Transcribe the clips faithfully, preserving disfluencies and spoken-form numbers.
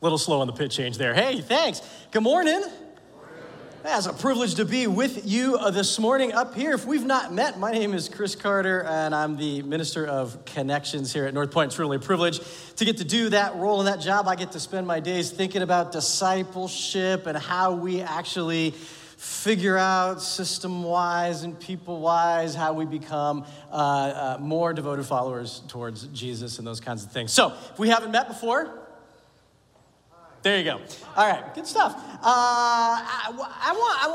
Little slow on the pitch change there. Hey, thanks. Good morning. Good morning. It's a privilege to be with you this morning up here. If we've not met, my name is Chris Carter, and I'm the Minister of Connections here at North Point. It's really a privilege to get to do that role and that job. I get to spend my days thinking about discipleship and how we actually figure out system-wise and people-wise how we become uh, uh, more devoted followers towards Jesus and those kinds of things. So if we haven't met before, there you go. All right, good stuff. Uh, I, I want, I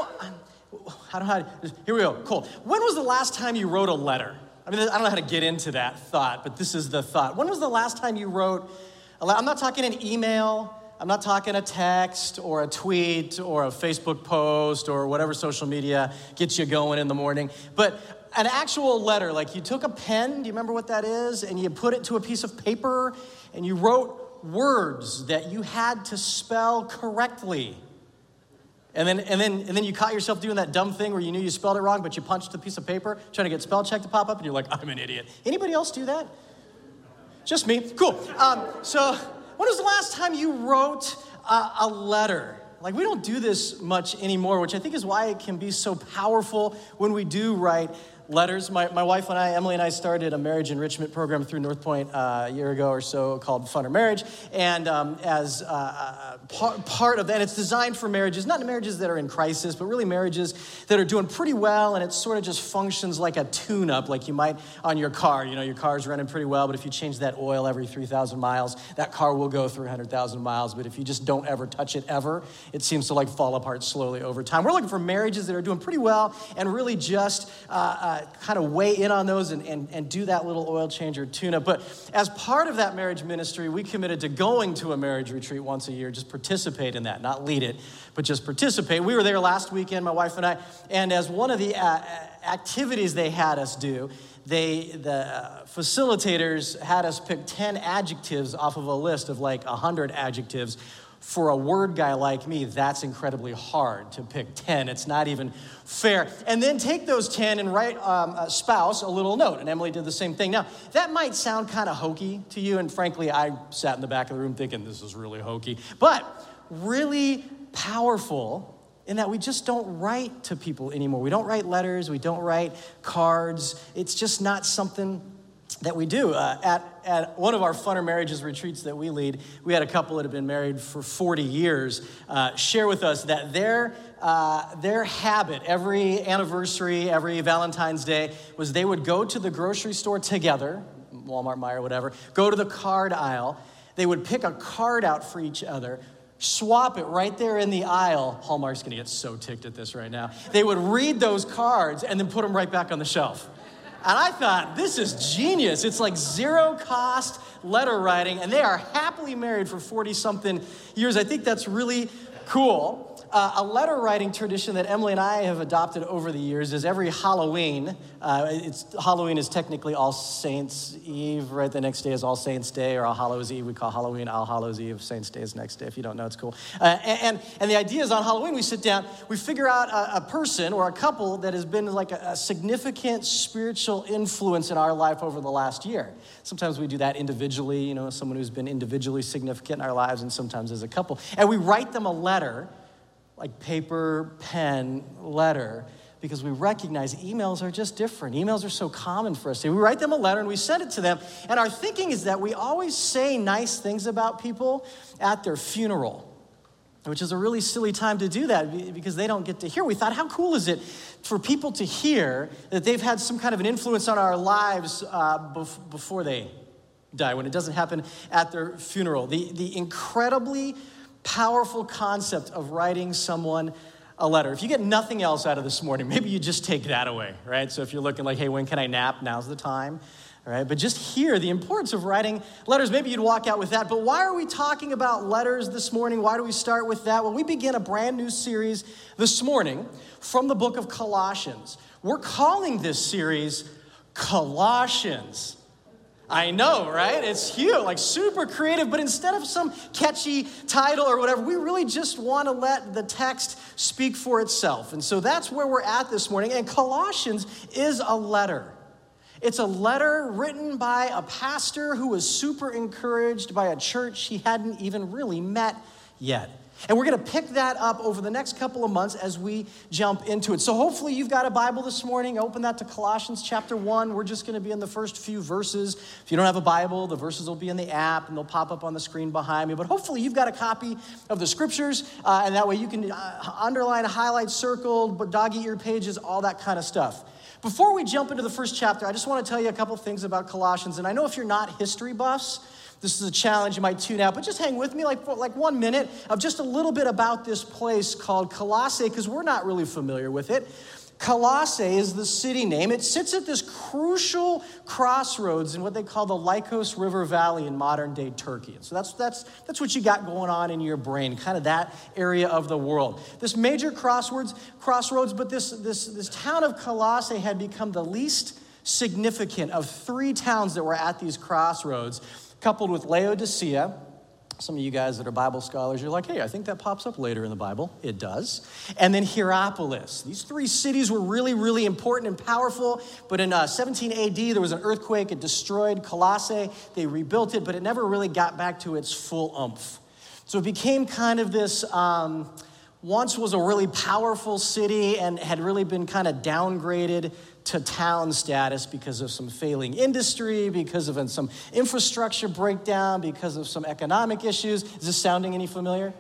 want, I don't know how to, here we go, cool. When was the last time you wrote a letter? I mean, I don't know how to get into that thought, but this is the thought. When was the last time you wrote a letter? I'm not talking an email. I'm not talking a text or a tweet or a Facebook post or whatever social media gets you going in the morning, but an actual letter, like you took a pen, do you remember what that is? And you put it to a piece of paper and you wrote words that you had to spell correctly. And then and then, and then, then you caught yourself doing that dumb thing where you knew you spelled it wrong, but you punched a piece of paper, trying to get spell check to pop up, and you're like, I'm an idiot. Anybody else do that? Just me? Cool. Um, so when was the last time you wrote a, a letter? Like, we don't do this much anymore, which I think is why it can be so powerful when we do write letters. My, my wife and I, Emily and I, started a marriage enrichment program through North Point uh, a year ago or so called Funner Marriage. And um, as uh, par- part of that, it's designed for marriages, not marriages that are in crisis, but really marriages that are doing pretty well. And it sort of just functions like a tune-up, like you might on your car. You know, your car's running pretty well, but if you change that oil every three thousand miles, that car will go three hundred thousand miles. But if you just don't ever touch it ever, it seems to like fall apart slowly over time. We're looking for marriages that are doing pretty well and really just uh, uh, kind of weigh in on those and, and, and do that little oil change or tune-up. But as part of that marriage ministry, we committed to going to a marriage retreat once a year, just participate in that, not lead it, but just participate. We were there last weekend, my wife and I, and as one of the uh, activities they had us do, they the facilitators had us pick ten adjectives off of a list of like one hundred adjectives. For a word guy like me, that's incredibly hard to pick ten. It's not even fair. And then take those ten and write um, a spouse a little note. And Emily did the same thing. Now, that might sound kind of hokey to you. And frankly, I sat in the back of the room thinking this is really hokey. But really powerful in that we just don't write to people anymore. We don't write letters. We don't write cards. It's just not something that we do. Uh, at at one of our Funner Marriages retreats that we lead, we had a couple that had been married for forty years uh, share with us that their uh, their habit, every anniversary, every Valentine's Day, was they would go to the grocery store together, Walmart, Meijer, whatever, go to the card aisle. They would pick a card out for each other, swap it right there in the aisle. Hallmark's gonna get so ticked at this right now. They would read those cards and then put them right back on the shelf. And I thought, this is genius. It's like zero cost letter writing, and they are happily married for forty something years. I think that's really cool. Uh, a letter writing tradition that Emily and I have adopted over the years is every Halloween. Uh, it's Halloween is technically All Saints' Eve, right? The next day is All Saints' Day or All Hallows' Eve. We call Halloween All Hallows' Eve. Saints' Day is next day. If you don't know, it's cool. Uh, and, and the idea is on Halloween, we sit down, we figure out a, a person or a couple that has been like a, a significant spiritual influence in our life over the last year. Sometimes we do that individually, you know, someone who's been individually significant in our lives, and sometimes as a couple. And we write them a letter, like paper, pen, letter, because we recognize emails are just different. Emails are so common for us. We write them a letter and we send it to them. And our thinking is that we always say nice things about people at their funeral, which is a really silly time to do that because they don't get to hear. We thought, how cool is it for people to hear that they've had some kind of an influence on our lives uh, bef- before they die, when it doesn't happen at their funeral. The, the incredibly powerful concept of writing someone a letter. If you get nothing else out of this morning, maybe you just take that away, right? So if you're looking like, hey, when can I nap? Now's the time, all right? But just hear the importance of writing letters. Maybe you'd walk out with that. But why are we talking about letters this morning? Why do we start with that? Well, we begin a brand new series this morning from the book of Colossians. We're calling this series Colossians. I know, right? It's huge, like super creative, but instead of some catchy title or whatever, we really just want to let the text speak for itself. And so that's where we're at this morning. And Colossians is a letter. It's a letter written by a pastor who was super encouraged by a church he hadn't even really met yet. And we're going to pick that up over the next couple of months as we jump into it. So hopefully you've got a Bible this morning. Open that to Colossians chapter one. We're just going to be in the first few verses. If you don't have a Bible, the verses will be in the app, and they'll pop up on the screen behind me. But hopefully you've got a copy of the scriptures, uh, and that way you can uh, underline, highlight, circle, doggy-eared pages, all that kind of stuff. Before we jump into the first chapter, I just want to tell you a couple things about Colossians. And I know if you're not history buffs, this is a challenge, you might tune out, but just hang with me like, like one minute of just a little bit about this place called Colossae, because we're not really familiar with it. Colossae is the city name. It sits at this crucial crossroads in what they call the Lycos River Valley in modern-day Turkey. And so that's, that's, that's what you got going on in your brain, kind of that area of the world. This major crossroads, crossroads but this, this, this town of Colossae had become the least significant of three towns that were at these crossroads, coupled with Laodicea. Some of you guys that are Bible scholars, you're like, hey, I think that pops up later in the Bible. It does. And then Hierapolis. These three cities were really, really important and powerful. But in uh, seventeen A D, there was an earthquake. It destroyed Colossae. They rebuilt it, but it never really got back to its full oomph. So it became kind of this... Um, once was a really powerful city and had really been kind of downgraded to town status because of some failing industry, because of some infrastructure breakdown, because of some economic issues. Is this sounding any familiar?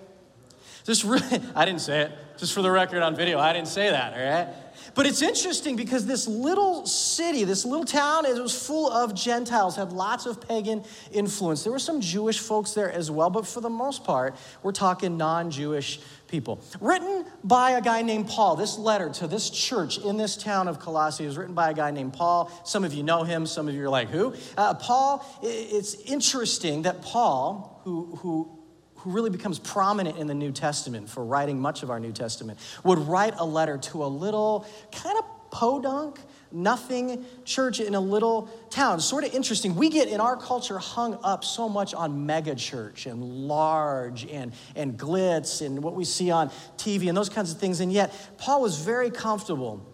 This really, I didn't say it. Just for the record on video, I didn't say that, all right? But it's interesting because this little city, this little town, it was full of Gentiles, had lots of pagan influence. There were some Jewish folks there as well, but for the most part, we're talking non-Jewish people. Written by a guy named Paul. This letter to this church in this town of Colossae is written by a guy named Paul. Some of you know him. Some of you are like, who? Uh, Paul, it's interesting that Paul, who who... who really becomes prominent in the New Testament for writing much of our New Testament, would write a letter to a little kind of podunk, nothing church in a little town. Sort of interesting. We get in our culture hung up so much on mega church and large and, and glitz and what we see on T V and those kinds of things. And yet Paul was very comfortable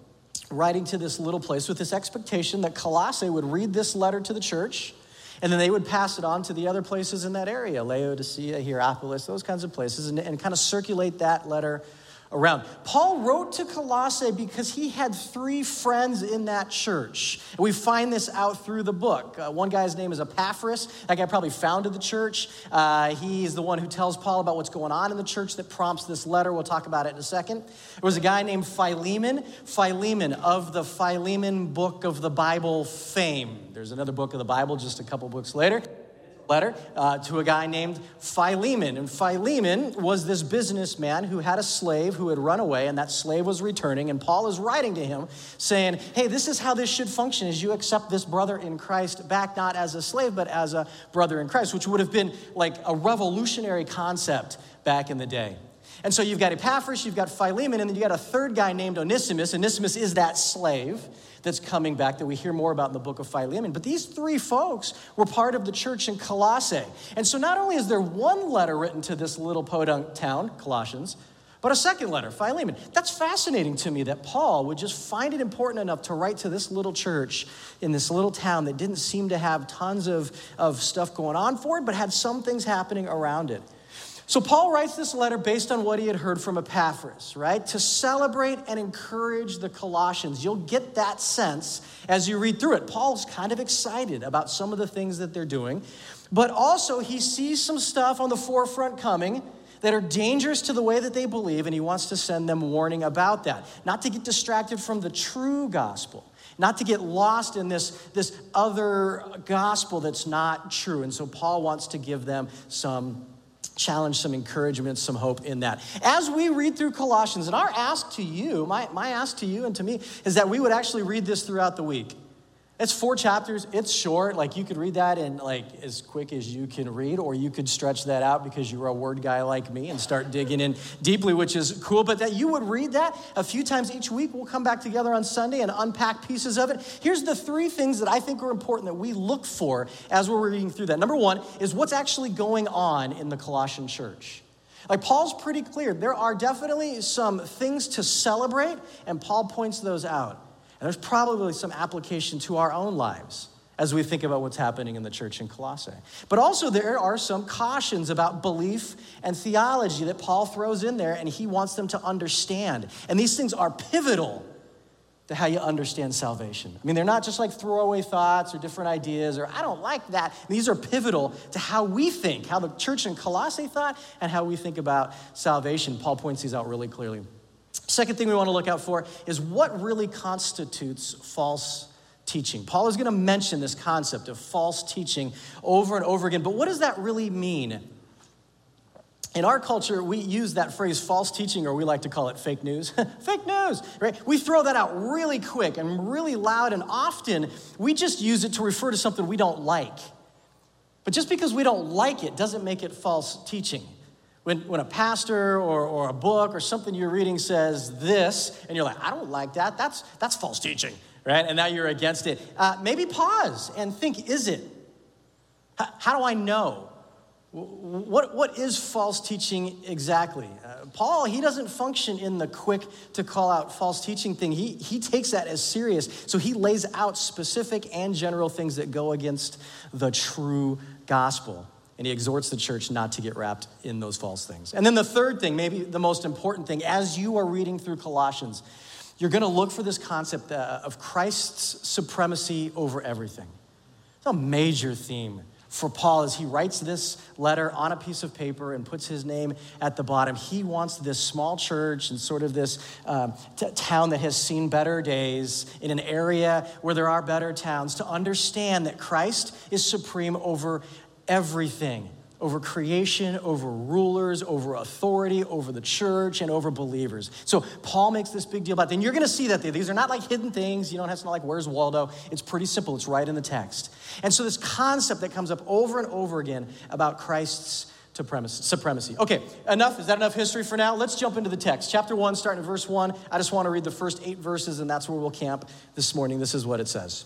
writing to this little place with this expectation that Colossae would read this letter to the church, and then they would pass it on to the other places in that area, Laodicea, Hierapolis, those kinds of places, and, and kind of circulate that letter around. Paul wrote to Colossae because he had three friends in that church. And we find this out through the book. Uh, one guy's name is Epaphras. That guy probably founded the church. Uh, he's the one who tells Paul about what's going on in the church that prompts this letter. We'll talk about it in a second. There was a guy named Philemon. Philemon of the Philemon book of the Bible fame. There's another book of the Bible just a couple books later. letter uh, to a guy named Philemon. And Philemon was this businessman who had a slave who had run away, and that slave was returning. And Paul is writing to him saying, hey, this is how this should function, is you accept this brother in Christ back, not as a slave, but as a brother in Christ, which would have been like a revolutionary concept back in the day. And so you've got Epaphras, you've got Philemon, and then you got a third guy named Onesimus. Onesimus is that slave that's coming back that we hear more about in the book of Philemon. But these three folks were part of the church in Colossae. And so not only is there one letter written to this little podunk town, Colossians, but a second letter, Philemon. That's fascinating to me that Paul would just find it important enough to write to this little church in this little town that didn't seem to have tons of, of stuff going on for it, but had some things happening around it. So Paul writes this letter based on what he had heard from Epaphras, right? To celebrate and encourage the Colossians. You'll get that sense as you read through it. Paul's kind of excited about some of the things that they're doing, but also he sees some stuff on the forefront coming that are dangerous to the way that they believe, and he wants to send them warning about that. Not to get distracted from the true gospel. Not to get lost in this, this other gospel that's not true. And so Paul wants to give them some challenge, some encouragement, some hope in that. As we read through Colossians, and our ask to you, my, my ask to you and to me, is that we would actually read this throughout the week. It's four chapters. It's short. Like, you could read that in, like, as quick as you can read, or you could stretch that out because you're a word guy like me and start digging in deeply, which is cool. But that you would read that a few times each week. We'll come back together on Sunday and unpack pieces of it. Here's the three things that I think are important that we look for as we're reading through that. Number one is what's actually going on in the Colossian church. Like, Paul's pretty clear. There are definitely some things to celebrate, and Paul points those out. And there's probably some application to our own lives as we think about what's happening in the church in Colossae. But also there are some cautions about belief and theology that Paul throws in there, and he wants them to understand. And these things are pivotal to how you understand salvation. I mean, they're not just like throwaway thoughts or different ideas or I don't like that. These are pivotal to how we think, how the church in Colossae thought, and how we think about salvation. Paul points these out really clearly. Second thing we want to look out for is what really constitutes false teaching. Paul is going to mention this concept of false teaching over and over again, but what does that really mean? In our culture, we use that phrase false teaching, or we like to call it fake news. Fake news, right? We throw that out really quick and really loud, and often we just use it to refer to something we don't like. But just because we don't like it doesn't make it false teaching. When, when a pastor or, or a book or something you're reading says this, and you're like, I don't like that, that's, that's false teaching. Right? And now you're against it. Uh, maybe pause and think, is it? H- how do I know? What, what is false teaching exactly? Uh, Paul, he doesn't function in the quick to call out false teaching thing. He, he takes that as serious. So he lays out specific and general things that go against the true gospel. And he exhorts the church not to get wrapped in those false things. And then the third thing, maybe the most important thing, as you are reading through Colossians, you're going to look for this concept uh, of Christ's supremacy over everything. It's a major theme for Paul as he writes this letter on a piece of paper and puts his name at the bottom. He wants this small church and sort of this um, t- town that has seen better days in an area where there are better towns to understand that Christ is supreme over everything. Over creation, over rulers, over authority, over the church, and over believers. So Paul makes this big deal about it. And you're going to see that these are not like hidden things. You don't have to like, where's Waldo? It's pretty simple. It's right in the text. And so this concept that comes up over and over again about Christ's supremacy. Okay, enough. Is that enough history for now? Let's jump into the text. Chapter one, starting at verse one. I just want to read the first eight verses, and that's where we'll camp this morning. This is what it says.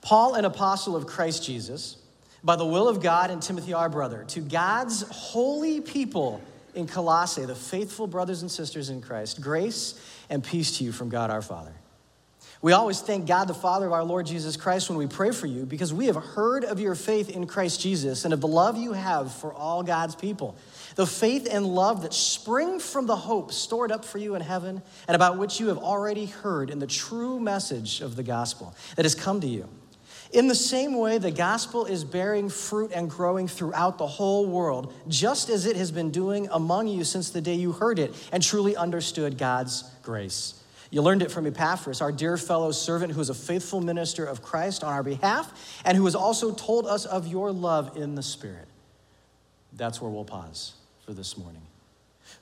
Paul, an apostle of Christ Jesus, by the will of God and Timothy, our brother, to God's holy people in Colossae, the faithful brothers and sisters in Christ, grace and peace to you from God our Father. We always thank God, the Father of our Lord Jesus Christ, when we pray for you, because we have heard of your faith in Christ Jesus and of the love you have for all God's people, the faith and love that spring from the hope stored up for you in heaven and about which you have already heard in the true message of the gospel that has come to you. In the same way, the gospel is bearing fruit and growing throughout the whole world, just as it has been doing among you since the day you heard it and truly understood God's grace. You learned it from Epaphras, our dear fellow servant, who is a faithful minister of Christ on our behalf and who has also told us of your love in the Spirit. That's where we'll pause for this morning.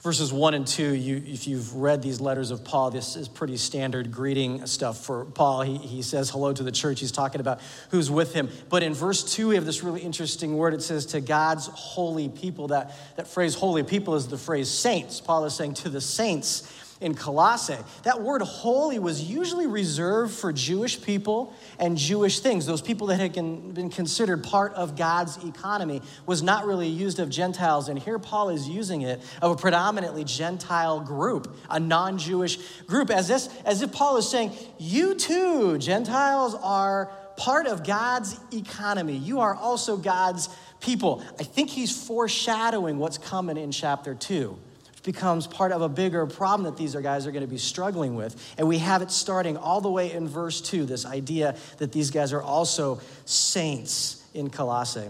Verses one and two, you, if you've read these letters of Paul, this is pretty standard greeting stuff for Paul. He, he says hello to the church. He's talking about who's with him. But in verse two, we have this really interesting word. It says, to God's holy people. That, that phrase holy people is the phrase saints. Paul is saying to the saints in Colossae. That word holy was usually reserved for Jewish people and Jewish things. Those people that had been considered part of God's economy was not really used of Gentiles. And here Paul is using it of a predominantly Gentile group, a non-Jewish group, as this, as if Paul is saying, you too, Gentiles, are part of God's economy. You are also God's people. I think he's foreshadowing what's coming in chapter two. Becomes part of a bigger problem that these guys are going to be struggling with. And we have it starting all the way in verse two, this idea that these guys are also saints in Colossae.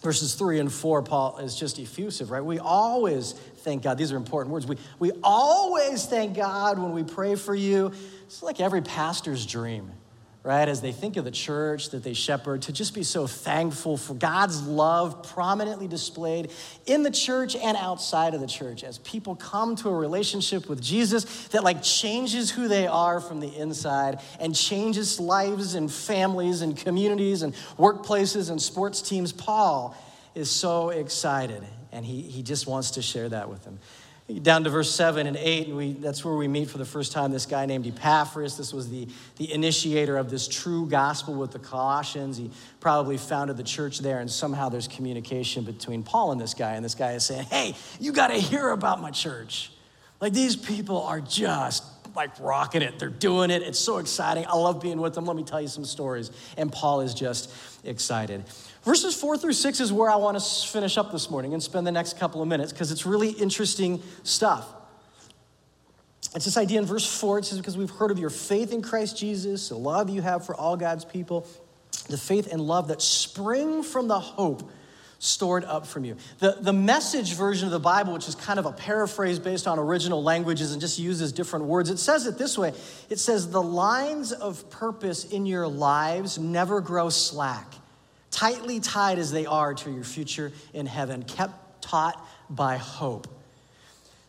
Verses three and four, Paul is just effusive, right? We always thank God. These are important words. We, we always thank God when we pray for you. It's like every pastor's dream, right? As they think of the church that they shepherd, to just be so thankful for God's love prominently displayed in the church and outside of the church as people come to a relationship with Jesus that like changes who they are from the inside and changes lives and families and communities and workplaces and sports teams. Paul is so excited, and he, he just wants to share that with them. Down to verse seven and eight, and we, that's where we meet for the first time this guy named Epaphras. This was the, the initiator of this true gospel with the Colossians. He probably founded the church there, and somehow there's communication between Paul and this guy, and this guy is saying, hey, you got to hear about my church. Like, these people are just like rocking it. They're doing it. It's so exciting. I love being with them. Let me tell you some stories. And Paul is just excited. Verses four through six is where I want to finish up this morning and spend the next couple of minutes because it's really interesting stuff. It's this idea in verse four. It says, because we've heard of your faith in Christ Jesus, the love you have for all God's people, the faith and love that spring from the hope stored up from you. The, the Message version of the Bible, which is kind of a paraphrase based on original languages and just uses different words, it says it this way. It says, the lines of purpose in your lives never grow slack, tightly tied as they are to your future in heaven, kept taut by hope.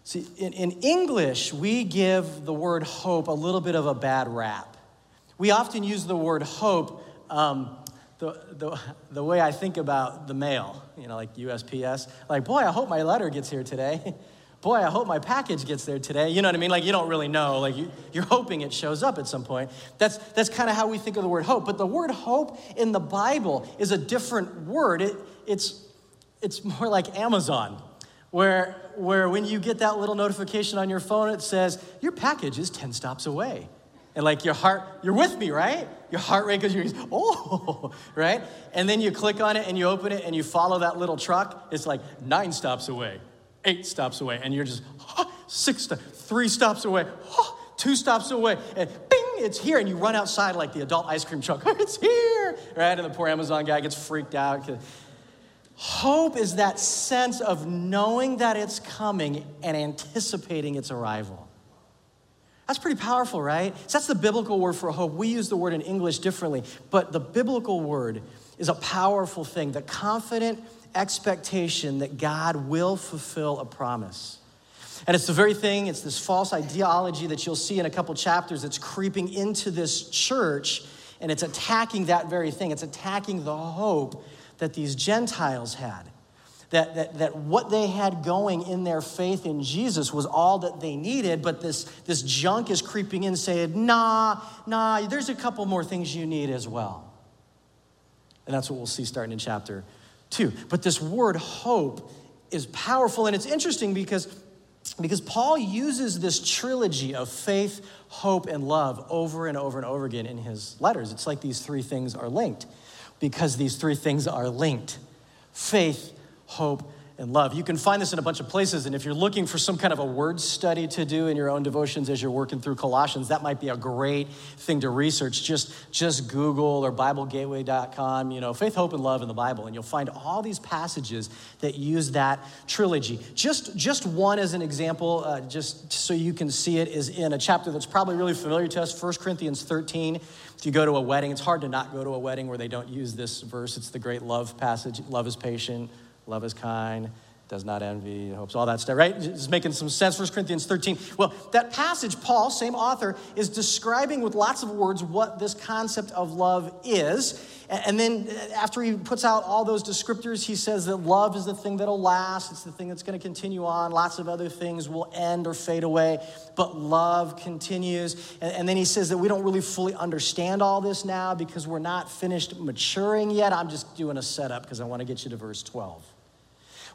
See, in, in English, we give the word hope a little bit of a bad rap. We often use the word hope um, The, the the way I think about the mail, you know, like U S P S, like, boy, I hope my letter gets here today. Boy, I hope my package gets there today. You know what I mean? Like, you don't really know. Like, you, you're hoping it shows up at some point. That's that's kind of how we think of the word hope. But the word hope in the Bible is a different word. It it's it's more like Amazon, where where when you get that little notification on your phone, it says your package is ten stops away. And like your heart, you're with me, right? Your heart rate goes, you're, oh, right? And then you click on it and you open it and you follow that little truck. It's like nine stops away, eight stops away. And you're just oh, six, st- three stops away, oh, two stops away. And bing, it's here. And you run outside like the adult ice cream truck. It's here, right? And the poor Amazon guy gets freaked out. Hope is that sense of knowing that it's coming and anticipating its arrival. That's pretty powerful, right? So that's the biblical word for hope. We use the word in English differently, but the biblical word is a powerful thing, the confident expectation that God will fulfill a promise. And it's the very thing, it's this false ideology that you'll see in a couple chapters that's creeping into this church, and it's attacking that very thing. It's attacking the hope that these Gentiles had, that that that what they had going in their faith in Jesus was all that they needed, but this, this junk is creeping in saying, nah, nah, there's a couple more things you need as well. And that's what we'll see starting in chapter two. But this word hope is powerful, and it's interesting because, because Paul uses this trilogy of faith, hope, and love over and over and over again in his letters. It's like these three things are linked because these three things are linked. Faith, hope, and love. You can find this in a bunch of places, and if you're looking for some kind of a word study to do in your own devotions as you're working through Colossians, that might be a great thing to research. Just, just Google or bible gateway dot com, you know, faith, hope, and love in the Bible, and you'll find all these passages that use that trilogy. Just, just one as an example, uh, just so you can see it, is in a chapter that's probably really familiar to us, First Corinthians thirteen. If you go to a wedding, it's hard to not go to a wedding where they don't use this verse. It's the great love passage. Love is patient. Love is kind, does not envy, hopes, all that stuff, right? It's making some sense, First Corinthians thirteen. Well, that passage, Paul, same author, is describing with lots of words what this concept of love is. And then after he puts out all those descriptors, he says that love is the thing that'll last. It's the thing that's going to continue on. Lots of other things will end or fade away, but love continues. And then he says that we don't really fully understand all this now because we're not finished maturing yet. I'm just doing a setup because I want to get you to verse twelve.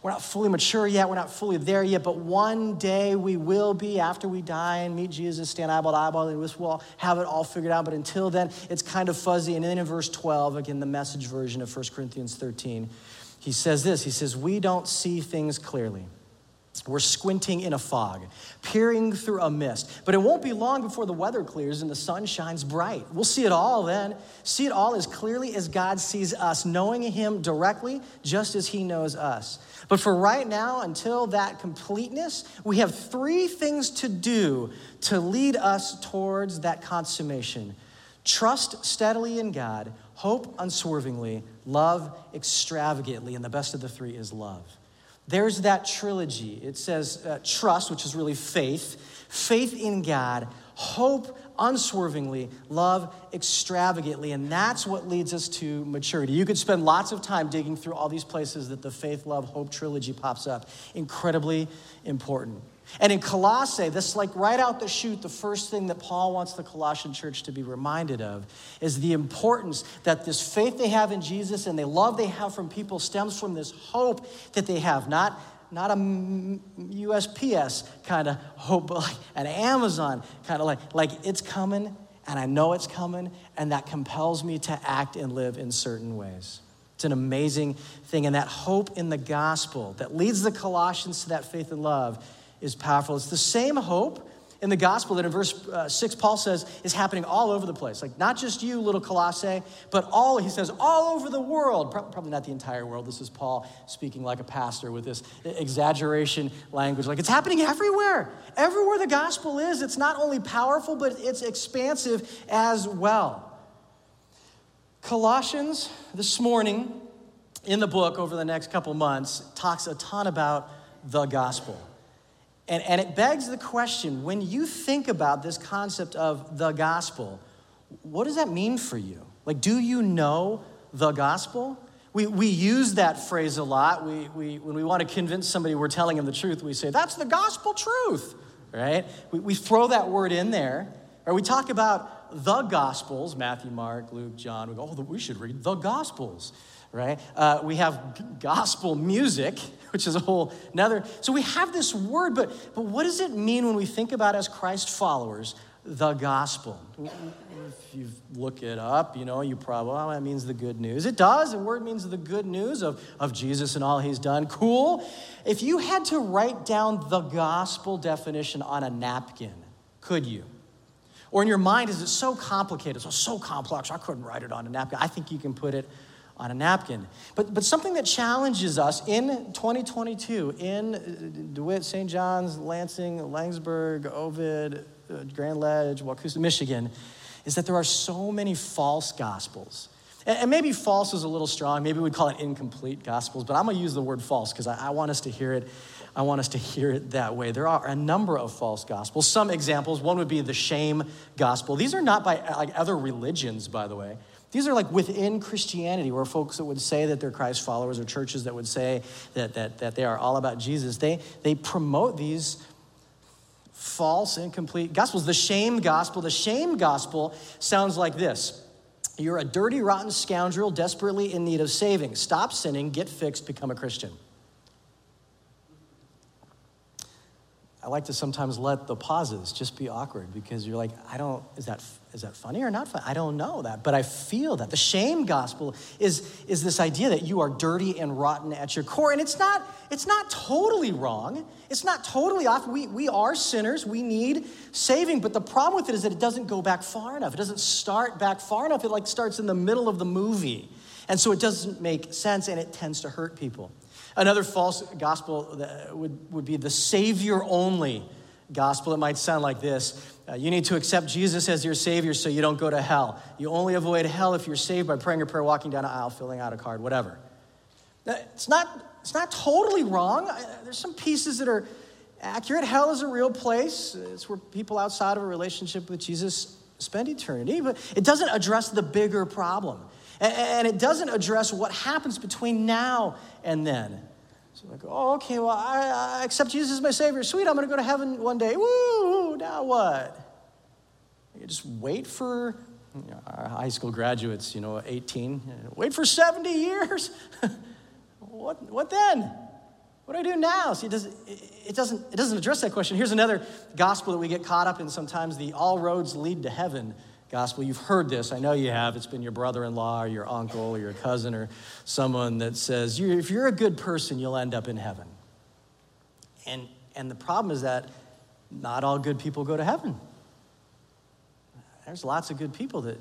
We're not fully mature yet. We're not fully there yet. But one day we will be after we die and meet Jesus, stand eyeball to eyeball, and we'll have it all figured out. But until then, it's kind of fuzzy. And then in verse twelve, again, the Message version of First Corinthians thirteen, he says this. He says, we don't see things clearly. We're squinting in a fog, peering through a mist. But it won't be long before the weather clears and the sun shines bright. We'll see it all then. See it all as clearly as God sees us, knowing him directly just as he knows us. But for right now, until that completeness, we have three things to do to lead us towards that consummation. Trust steadily in God, hope unswervingly, love extravagantly, and the best of the three is love. There's that trilogy. It says uh, trust, which is really faith, faith in God, hope unswervingly, love extravagantly, and that's what leads us to maturity. You could spend lots of time digging through all these places that the faith, love, hope trilogy pops up. Incredibly important. And in Colossae, this like right out the chute, the first thing that Paul wants the Colossian church to be reminded of is the importance that this faith they have in Jesus and the love they have from people stems from this hope that they have, not not a U S P S kind of hope, but like an Amazon kind of like, like it's coming and I know it's coming, and that compels me to act and live in certain ways. It's an amazing thing, and that hope in the gospel that leads the Colossians to that faith and love is powerful. It's the same hope in the gospel that in verse uh, six, Paul says, is happening all over the place. Like, not just you, little Colossae, but all, he says, all over the world. Pro- probably not the entire world. This is Paul speaking like a pastor with this exaggeration language. Like, it's happening everywhere. Everywhere the gospel is, it's not only powerful, but it's expansive as well. Colossians, this morning, in the book over the next couple months, talks a ton about the gospel. And, and it begs the question, when you think about this concept of the gospel, what does that mean for you? Like, do you know the gospel? We we use that phrase a lot. We we when we want to convince somebody we're telling them the truth, we say, that's the gospel truth, right? We we throw that word in there, or we talk about the gospels, Matthew, Mark, Luke, John. We go, oh, we should read the gospels, right? Uh, we have gospel music, which is a whole nother. So we have this word, but but what does it mean when we think about, as Christ followers, the gospel? If you look it up, you know, you probably, oh, that means the good news. It does. The word means the good news of, of Jesus and all he's done. Cool. If you had to write down the gospel definition on a napkin, could you? Or in your mind, is it so complicated, so, so complex, I couldn't write it on a napkin? I think you can put it on a napkin. But but something that challenges us in twenty twenty-two, in DeWitt, Saint John's, Lansing, Langsburg, Ovid, Grand Ledge, Waukesha, Michigan, is that there are so many false gospels. And, and maybe false is a little strong. Maybe we'd call it incomplete gospels, but I'm gonna use the word false because I, I want us to hear it. I want us to hear it that way. There are a number of false gospels. Some examples, one would be the shame gospel. These are not by like other religions, by the way. These are like within Christianity, where folks that would say that they're Christ followers, or churches that would say that that that they are all about Jesus, they they promote these false, incomplete gospels. The shame gospel. The shame gospel sounds like this. You're a dirty, rotten scoundrel desperately in need of saving. Stop sinning, get fixed, become a Christian. I like to sometimes let the pauses just be awkward, because you're like, I don't, is that is that funny or not funny? I don't know that, but I feel that. The shame gospel is is this idea that you are dirty and rotten at your core, and it's not it's not totally wrong. It's not totally off. We we are sinners. We need saving, but the problem with it is that it doesn't go back far enough. It doesn't start back far enough. It like starts in the middle of the movie, and so it doesn't make sense, and it tends to hurt people. Another false gospel would, would be the Savior-only gospel. It might sound like this. Uh, you need to accept Jesus as your Savior so you don't go to hell. You only avoid hell if you're saved by praying a prayer, walking down an aisle, filling out a card, whatever. Now, it's not it's not totally wrong. There's some pieces that are accurate. Hell is a real place. It's where people outside of a relationship with Jesus spend eternity, but it doesn't address the bigger problem. And it doesn't address what happens between now and then. So like, oh, okay, well, I, I accept Jesus as my Savior. Sweet, I'm going to go to heaven one day. Woo, now what? You just wait for, you know, our high school graduates, you know, eighteen. Wait for seventy years? what What then? What do I do now? See, it doesn't, it, doesn't, it doesn't address that question. Here's another gospel that we get caught up in sometimes, the all roads lead to heaven gospel. You've heard this. I know you have. It's been your brother-in-law or your uncle or your cousin or someone that says, if you're a good person, you'll end up in heaven. And and the problem is that not all good people go to heaven. There's lots of good people that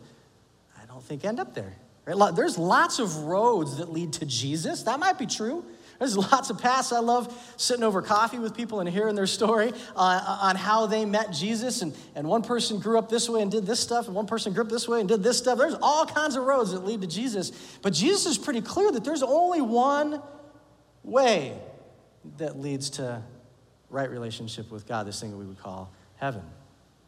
I don't think end up there. Right? There's lots of roads that lead to Jesus. That might be true. There's lots of paths. I love sitting over coffee with people and hearing their story uh, on how they met Jesus. And, and one person grew up this way and did this stuff. And one person grew up this way and did this stuff. There's all kinds of roads that lead to Jesus. But Jesus is pretty clear that there's only one way that leads to right relationship with God, this thing that we would call heaven.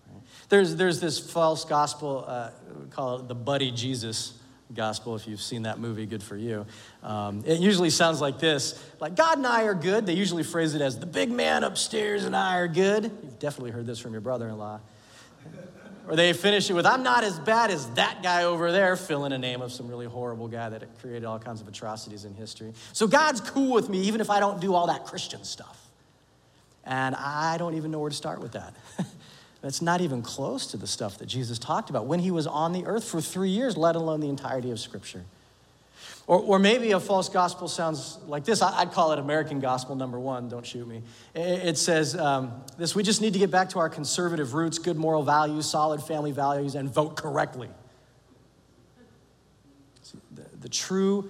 Right? There's, there's this false gospel, uh, we call it the buddy Jesus gospel. If you've seen that movie, good for you. Um, it usually sounds like this, like God and I are good. They usually phrase it as the big man upstairs and I are good. You've definitely heard this from your brother-in-law. Or they finish it with, I'm not as bad as that guy over there, filling a name of some really horrible guy that created all kinds of atrocities in history. So God's cool with me, even if I don't do all that Christian stuff. And I don't even know where to start with that. That's not even close to the stuff that Jesus talked about when he was on the earth for three years, let alone the entirety of Scripture. Or, or maybe a false gospel sounds like this. I'd call it American gospel number one, don't shoot me. It says um, this, we just need to get back to our conservative roots, good moral values, solid family values, and vote correctly. So the, the true,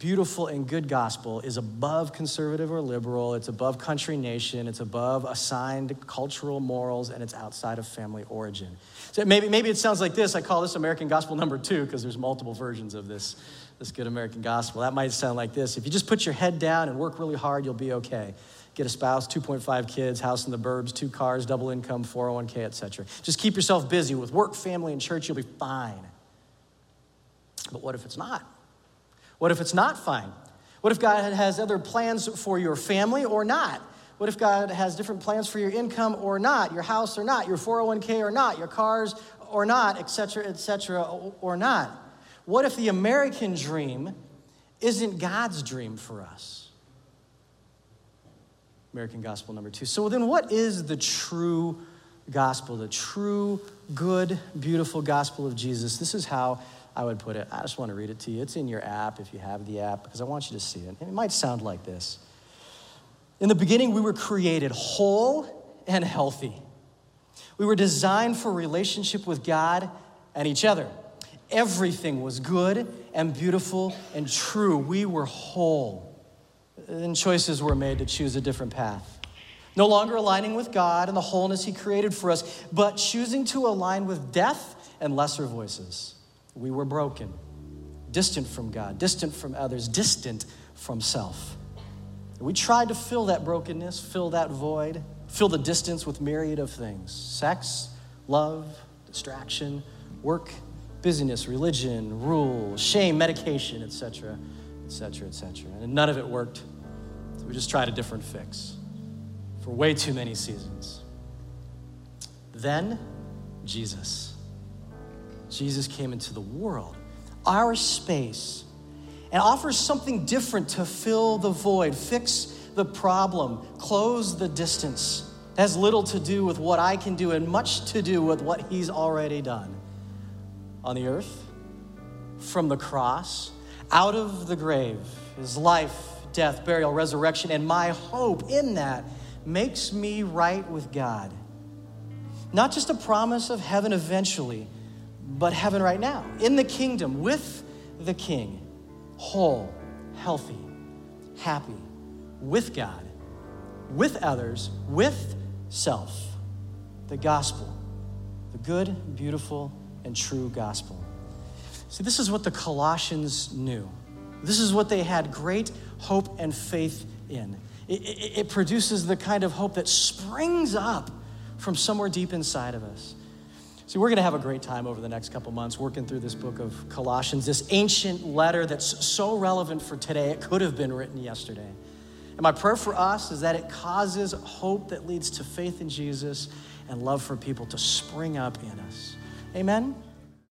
beautiful, and good gospel is above conservative or liberal. It's above country, nation. It's above assigned cultural morals, and it's outside of family origin. So maybe, maybe it sounds like this. I call this American gospel number two because there's multiple versions of this. This good American gospel. That might sound like this. If you just put your head down and work really hard, you'll be okay. Get a spouse, two point five kids, house in the burbs, two cars, double income, four oh one k, et cetera. Just keep yourself busy with work, family, and church. You'll be fine. But what if it's not? What if it's not fine? What if God has other plans for your family or not? What if God has different plans for your income or not, your house or not, your four oh one k or not, your cars or not, et cetera, et cetera, or not? What if the American dream isn't God's dream for us? American gospel number two. So then what is the true gospel, the true, good, beautiful gospel of Jesus? This is how I would put it. I just want to read it to you. It's in your app if you have the app, because I want you to see it. And it might sound like this. In the beginning, we were created whole and healthy. We were designed for relationship with God and each other. Everything was good and beautiful and true. We were whole. And choices were made to choose a different path. No longer aligning with God and the wholeness he created for us, but choosing to align with death and lesser voices. We were broken, distant from God, distant from others, distant from self. We tried to fill that brokenness, fill that void, fill the distance with myriad of things. Sex, love, distraction, work, busyness, religion, rule, shame, medication, et cetera, et cetera, et cetera. And none of it worked. So we just tried a different fix for way too many seasons. Then Jesus. Jesus came into the world, our space, and offers something different to fill the void, fix the problem, close the distance. It has little to do with what I can do and much to do with what he's already done. On the earth, from the cross, out of the grave, his life, death, burial, resurrection, and my hope in that makes me right with God. Not just a promise of heaven eventually, but heaven right now, in the kingdom, with the King, whole, healthy, happy, with God, with others, with self. The gospel, the good, beautiful, and true gospel. See, this is what the Colossians knew. This is what they had great hope and faith in. It, it, it produces the kind of hope that springs up from somewhere deep inside of us. See, we're gonna have a great time over the next couple months working through this book of Colossians, this ancient letter that's so relevant for today, it could have been written yesterday. And my prayer for us is that it causes hope that leads to faith in Jesus and love for people to spring up in us. Amen.